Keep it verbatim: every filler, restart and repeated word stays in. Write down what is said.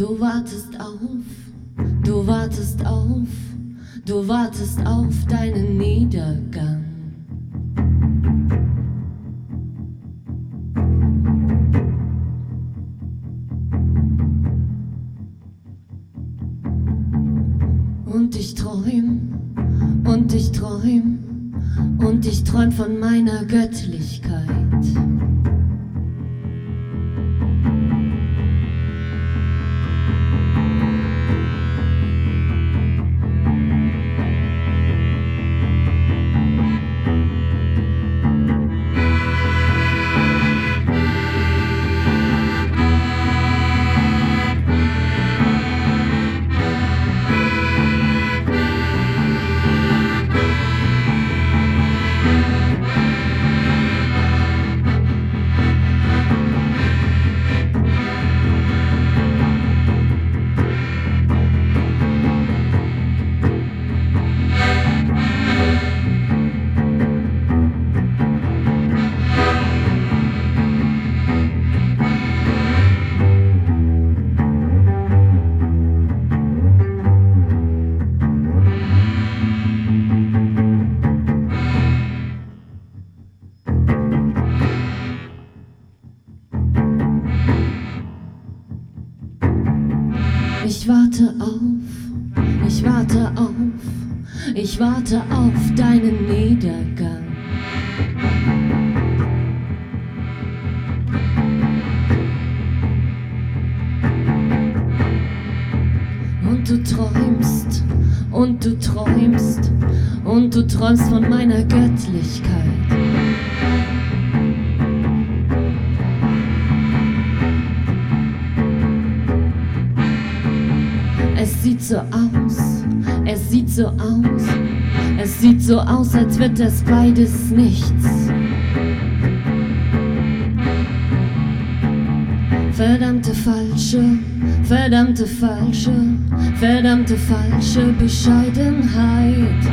Du wartest auf, du wartest auf, du wartest auf deinen Niedergang. Und ich träum, und ich träum, und ich träum von meiner Göttlichkeit. Ich warte auf, ich warte auf, ich warte auf deinen Niedergang. Und du träumst, und du träumst, und du träumst von meiner Göttlichkeit. Es sieht so aus, es sieht so aus, es sieht so aus, als wird das beides nichts. Verdammte falsche, verdammte falsche, verdammte falsche Bescheidenheit.